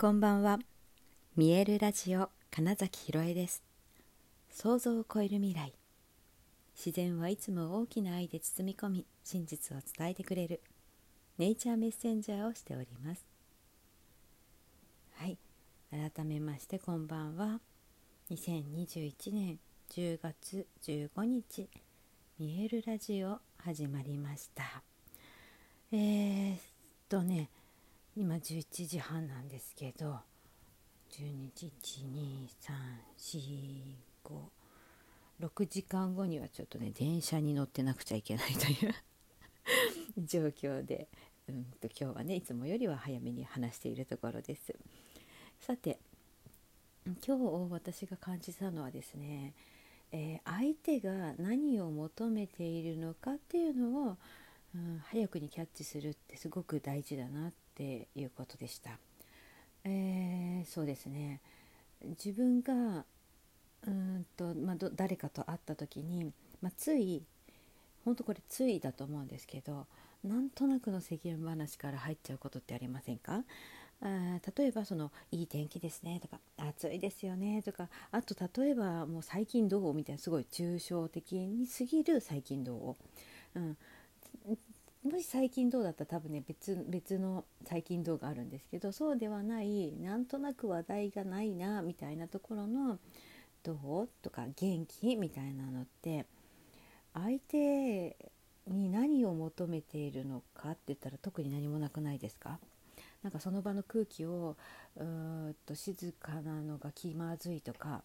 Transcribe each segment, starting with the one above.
こんばんは。見えるラジオ金崎ひろえです。想像を超える未来。自然はいつも大きな愛で包み込み、真実を伝えてくれるネイチャーメッセンジャーをしております。はい、改めましてこんばんは。2021年10月15日、見えるラジオ始まりました。今11時半なんですけど、6時間後にはちょっとね、電車に乗ってなくちゃいけないという状況で、今日はね、いつもよりは早めに話しているところです。さて、今日私が感じたのはですね、相手が何を求めているのかっていうのを、早くにキャッチするってすごく大事だなっていうことでした。そうですね、自分が誰かと会った時に、つい本当これついだと思うんですけど、なんとなくの世間話から入っちゃうことってありませんか？例えばいい天気ですねとか、暑いですよねとか、あと例えばもう最近どうみたいな、すごい抽象的に過ぎる最近どう、もし最近どうだったら多分ね、別の最近どうがあるんですけど、そうではない、なんとなく話題がないなみたいなところのどうとか元気みたいなのって、相手に何を求めているのかって言ったら特に何もなくないですか？なんかその場の空気を静かなのが気まずいとか、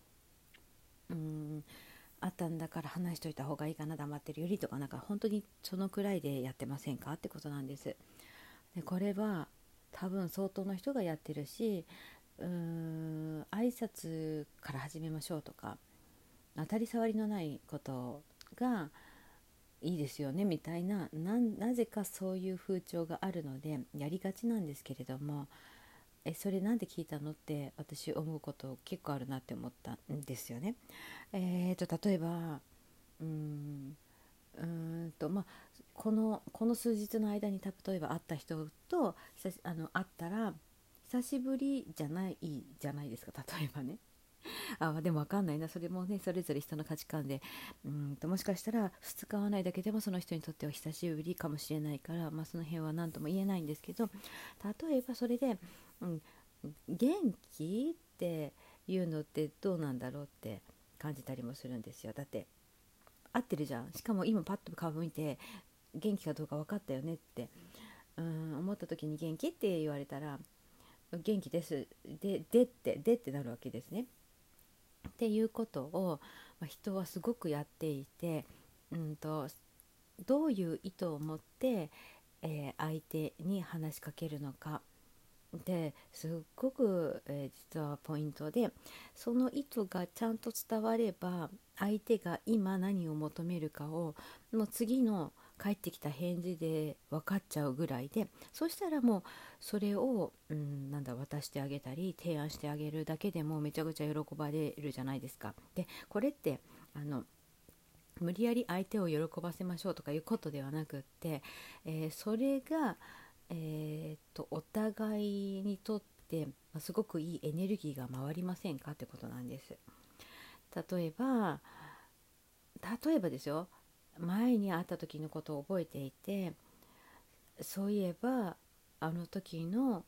あったんだから話しといた方がいいかな、黙ってるよりとか、なんか本当にそのくらいでやってませんかってことなんです。でこれは多分相当の人がやってるし、挨拶から始めましょうとか、当たり障りのないことがいいですよねみたいな、なぜかそういう風潮があるのでやりがちなんですけれども、それなんで聞いたのって私思うこと結構あるなって思ったんですよね。例えばこの数日の間に例えば会った人と会ったら久しぶりじゃないですか、例えばね。でも分かんないな、それもね、それぞれ人の価値観で、もしかしたら2日会わないだけでもその人にとっては久しぶりかもしれないから、その辺は何とも言えないんですけど、例えばそれで、元気っていうのってどうなんだろうって感じたりもするんですよ。だって合ってるじゃん、しかも今パッと顔向いて元気かどうか分かったよねって思った時に、元気って言われたら元気ですでってなるわけですね。っていうことを、人はすごくやっていて、どういう意図を持って、相手に話しかけるのかですっごく、実はポイントで、その意図がちゃんと伝われば相手が今何を求めるかをもう次の返ってきた返事で分かっちゃうぐらいで、そうしたらもうそれを、渡してあげたり提案してあげるだけでもめちゃくちゃ喜ばれるじゃないですか。でこれって無理やり相手を喜ばせましょうとかいうことではなくって、それが、お互いにとってすごくいいエネルギーが回りませんかってことなんです。例えばですよ、前に会った時のことを覚えていて、そういえばあの時の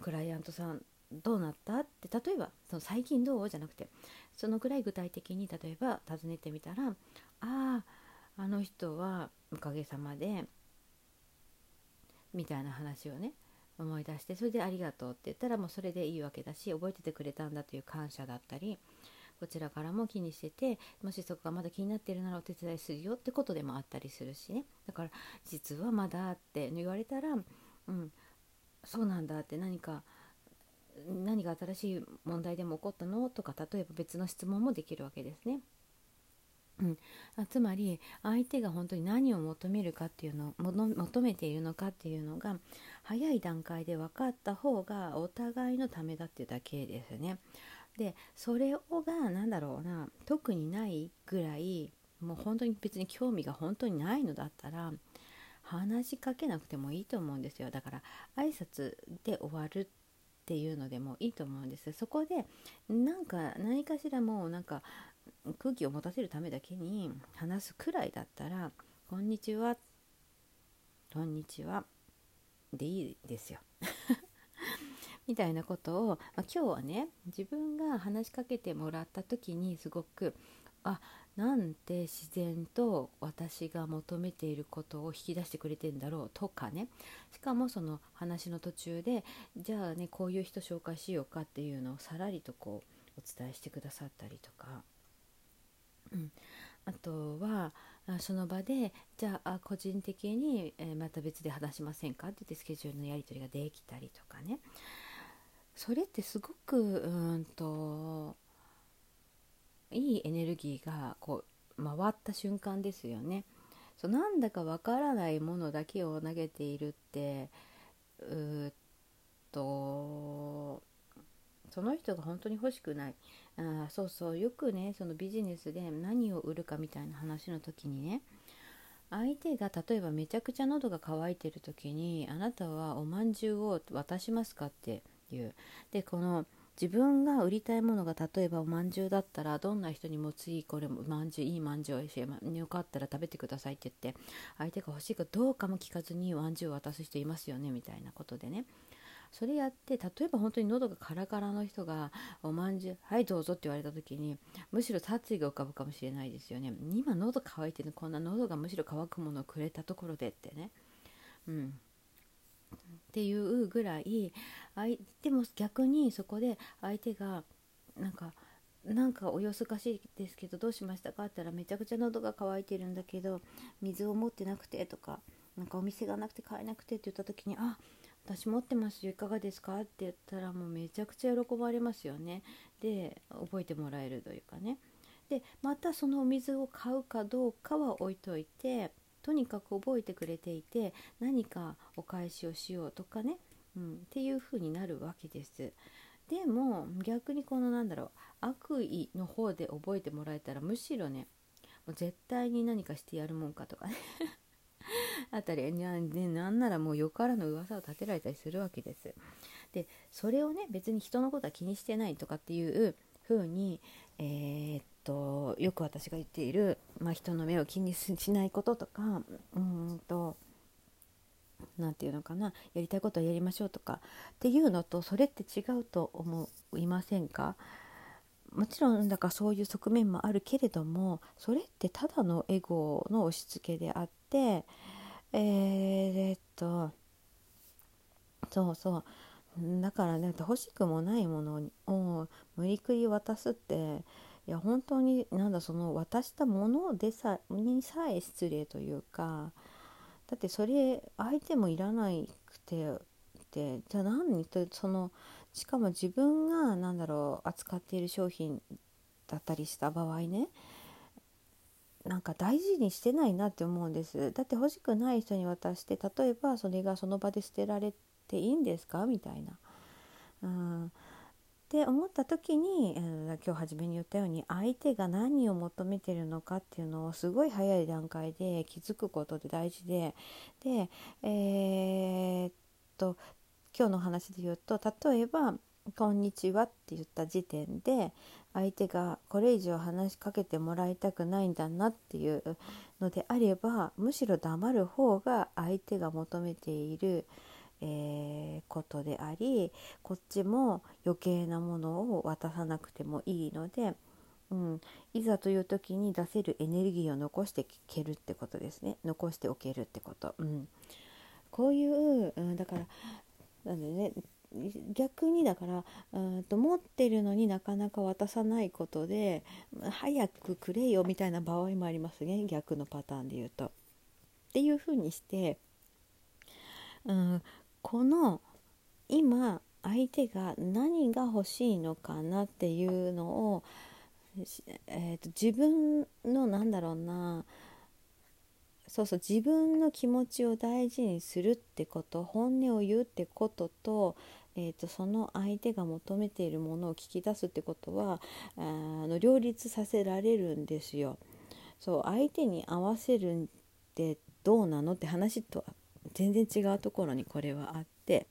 クライアントさんどうなったって、例えばその最近どうじゃなくて、そのくらい具体的に例えば尋ねてみたら、あの人はおかげさまでみたいな話をね思い出して、それでありがとうって言ったらもうそれでいいわけだし、覚えててくれたんだという感謝だったり、こちらからも気にしてて、もしそこがまだ気になっているならお手伝いするよってことでもあったりするしね。だから実はまだって言われたら、そうなんだって、何か新しい問題でも起こったのとか、例えば別の質問もできるわけですね。つまり相手が本当に何を求めるかっていうの、求めているのかっていうのが早い段階で分かった方がお互いのためだっていうだけですね。でそれをが特にないぐらい、もう本当に別に興味が本当にないのだったら話しかけなくてもいいと思うんですよ。だから挨拶で終わるっっていうのでもいいと思うんです。そこでなんか何かしらもうなんか空気を持たせるためだけに話すくらいだったら、こんにちは、こんにちはでいいですよみたいなことを、今日はね、自分が話しかけてもらった時にすごく、あ、なんて自然と私が求めていることを引き出してくれてんだろうとかね、しかもその話の途中で、じゃあね、こういう人紹介しようかっていうのをさらりとこうお伝えしてくださったりとか、あとはその場で、じゃあ個人的にまた別で話しませんかって言ってスケジュールのやり取りができたりとかね、それってすごくいいエネルギーがこう回った瞬間ですよね。そう、なんだかわからないものだけを投げているって、その人が本当に欲しくない。そうそう、よくね、そのビジネスで何を売るかみたいな話の時にね、相手が例えばめちゃくちゃ喉が渇いてる時に、あなたはおまんじゅうを渡しますかっていう。で、この自分が売りたいものが例えばおまんじゅうだったら、どんな人にも次これもまんじゅう、いいまんじゅうおいしい、よかったら食べてくださいって言って、相手が欲しいかどうかも聞かずにまんじゅうを渡す人いますよね、みたいなことでね。それやって、例えば本当に喉がカラカラの人がおまんじゅう、はいどうぞって言われた時に、むしろ殺意が浮かぶかもしれないですよね。今喉乾いてる、こんな喉がむしろ乾くものをくれたところでってね、っていうぐらい。でも逆にそこで相手がなんかお様子かしいですけどどうしましたかって言ったら、めちゃくちゃ喉が渇いてるんだけど水を持ってなくてとか、なんかお店がなくて買えなくてって言った時に、あ、私持ってますよ、いかがですかって言ったら、もうめちゃくちゃ喜ばれますよね。で、覚えてもらえるというかね。で、またそのお水を買うかどうかは置いといて、とにかく覚えてくれていて、何かお返しをしようとかね、っていう風になるわけです。でも逆にこの悪意の方で覚えてもらえたら、むしろね、もう絶対に何かしてやるもんかとかねあたりなんならもうよからぬ噂を立てられたりするわけです。で、それをね、別に人のことは気にしてないとかっていう風に、よく私が言っている、人の目を気にしないこととか、なんていうのかな、やりたいことはやりましょうとかっていうのと、それって違うと思いませんか？もちろんだからそういう側面もあるけれども、それってただのエゴの押し付けであって、そうそう、だからね、欲しくもないものを無理くり渡すって、いや本当にその渡したものでさにさえ失礼というか、だってそれ相手もいらないくてって、じゃあ何と、そのしかも自分が扱っている商品だったりした場合ね、なんか大事にしてないなって思うんです。だって欲しくない人に渡して、例えばそれがその場で捨てられていいんですかみたいな、って思った時に、今日初めに言ったように、相手が何を求めてるのかっていうのをすごい早い段階で気づくことで大事で、で、今日の話で言うと、例えばこんにちはって言った時点で、相手がこれ以上話しかけてもらいたくないんだなっていうのであれば、むしろ黙る方が相手が求めている、ことであり、こっちも余計なものを渡さなくてもいいので、いざという時に出せるエネルギーを残してけるってことですね。残しておけるってこと、こういう、だからなんでね、逆にだから持ってるのになかなか渡さないことで、早くくれよみたいな場合もありますね、逆のパターンで言うと。っていうふうにして、この今相手が何が欲しいのかなっていうのを、自分の自分の気持ちを大事にするってこと、本音を言うってことと、その相手が求めているものを聞き出すってことは両立させられるんですよ。そう、相手に合わせるってどうなのって話とは全然違うところにこれはあって、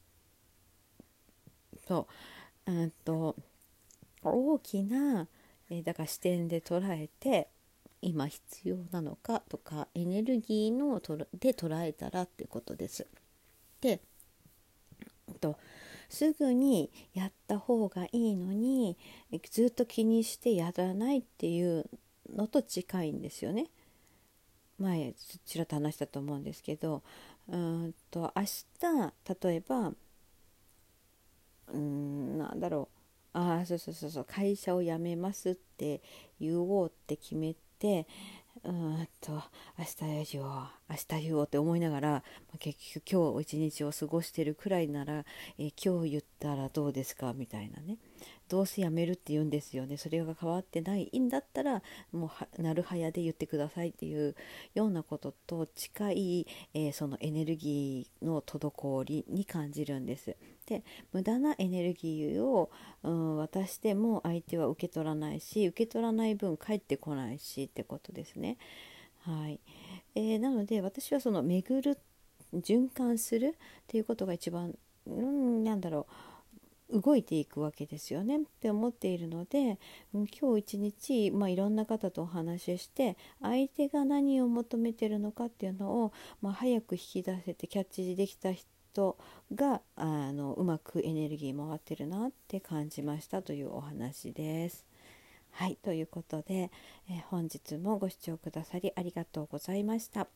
そう大きな、だから視点で捉えて今必要なのかとかエネルギーので捉えたらっていうことです。で、すぐにやった方がいいのにずっと気にしてやらないっていうのと近いんですよね。前ちらっと話したと思うんですけど、明日例えば会社を辞めますって言おうって決めて明日言おうって思いながら結局今日一日を過ごしてるくらいなら、今日言ったらどうですかみたいなね。どうせ辞めるって言うんですよね。それが変わってないんだったらもうなるはやで言ってくださいっていうようなことと近い、そのエネルギーの滞りに感じるんです。で、無駄なエネルギーを渡しても相手は受け取らないし、受け取らない分返ってこないしってことですね。はい。なので私はその巡る、循環するっていうことが一番動いていくわけですよねって思っているので、今日一日、いろんな方とお話しして相手が何を求めてるのかっていうのを、早く引き出せてキャッチできた人がうまくエネルギー回ってるなって感じましたというお話です。はい、ということで、本日もご視聴くださりありがとうございました。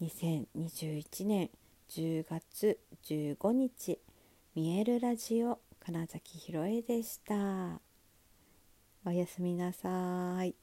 2021年10月15日見えるラジオ金崎ひろえでした。おやすみなさい。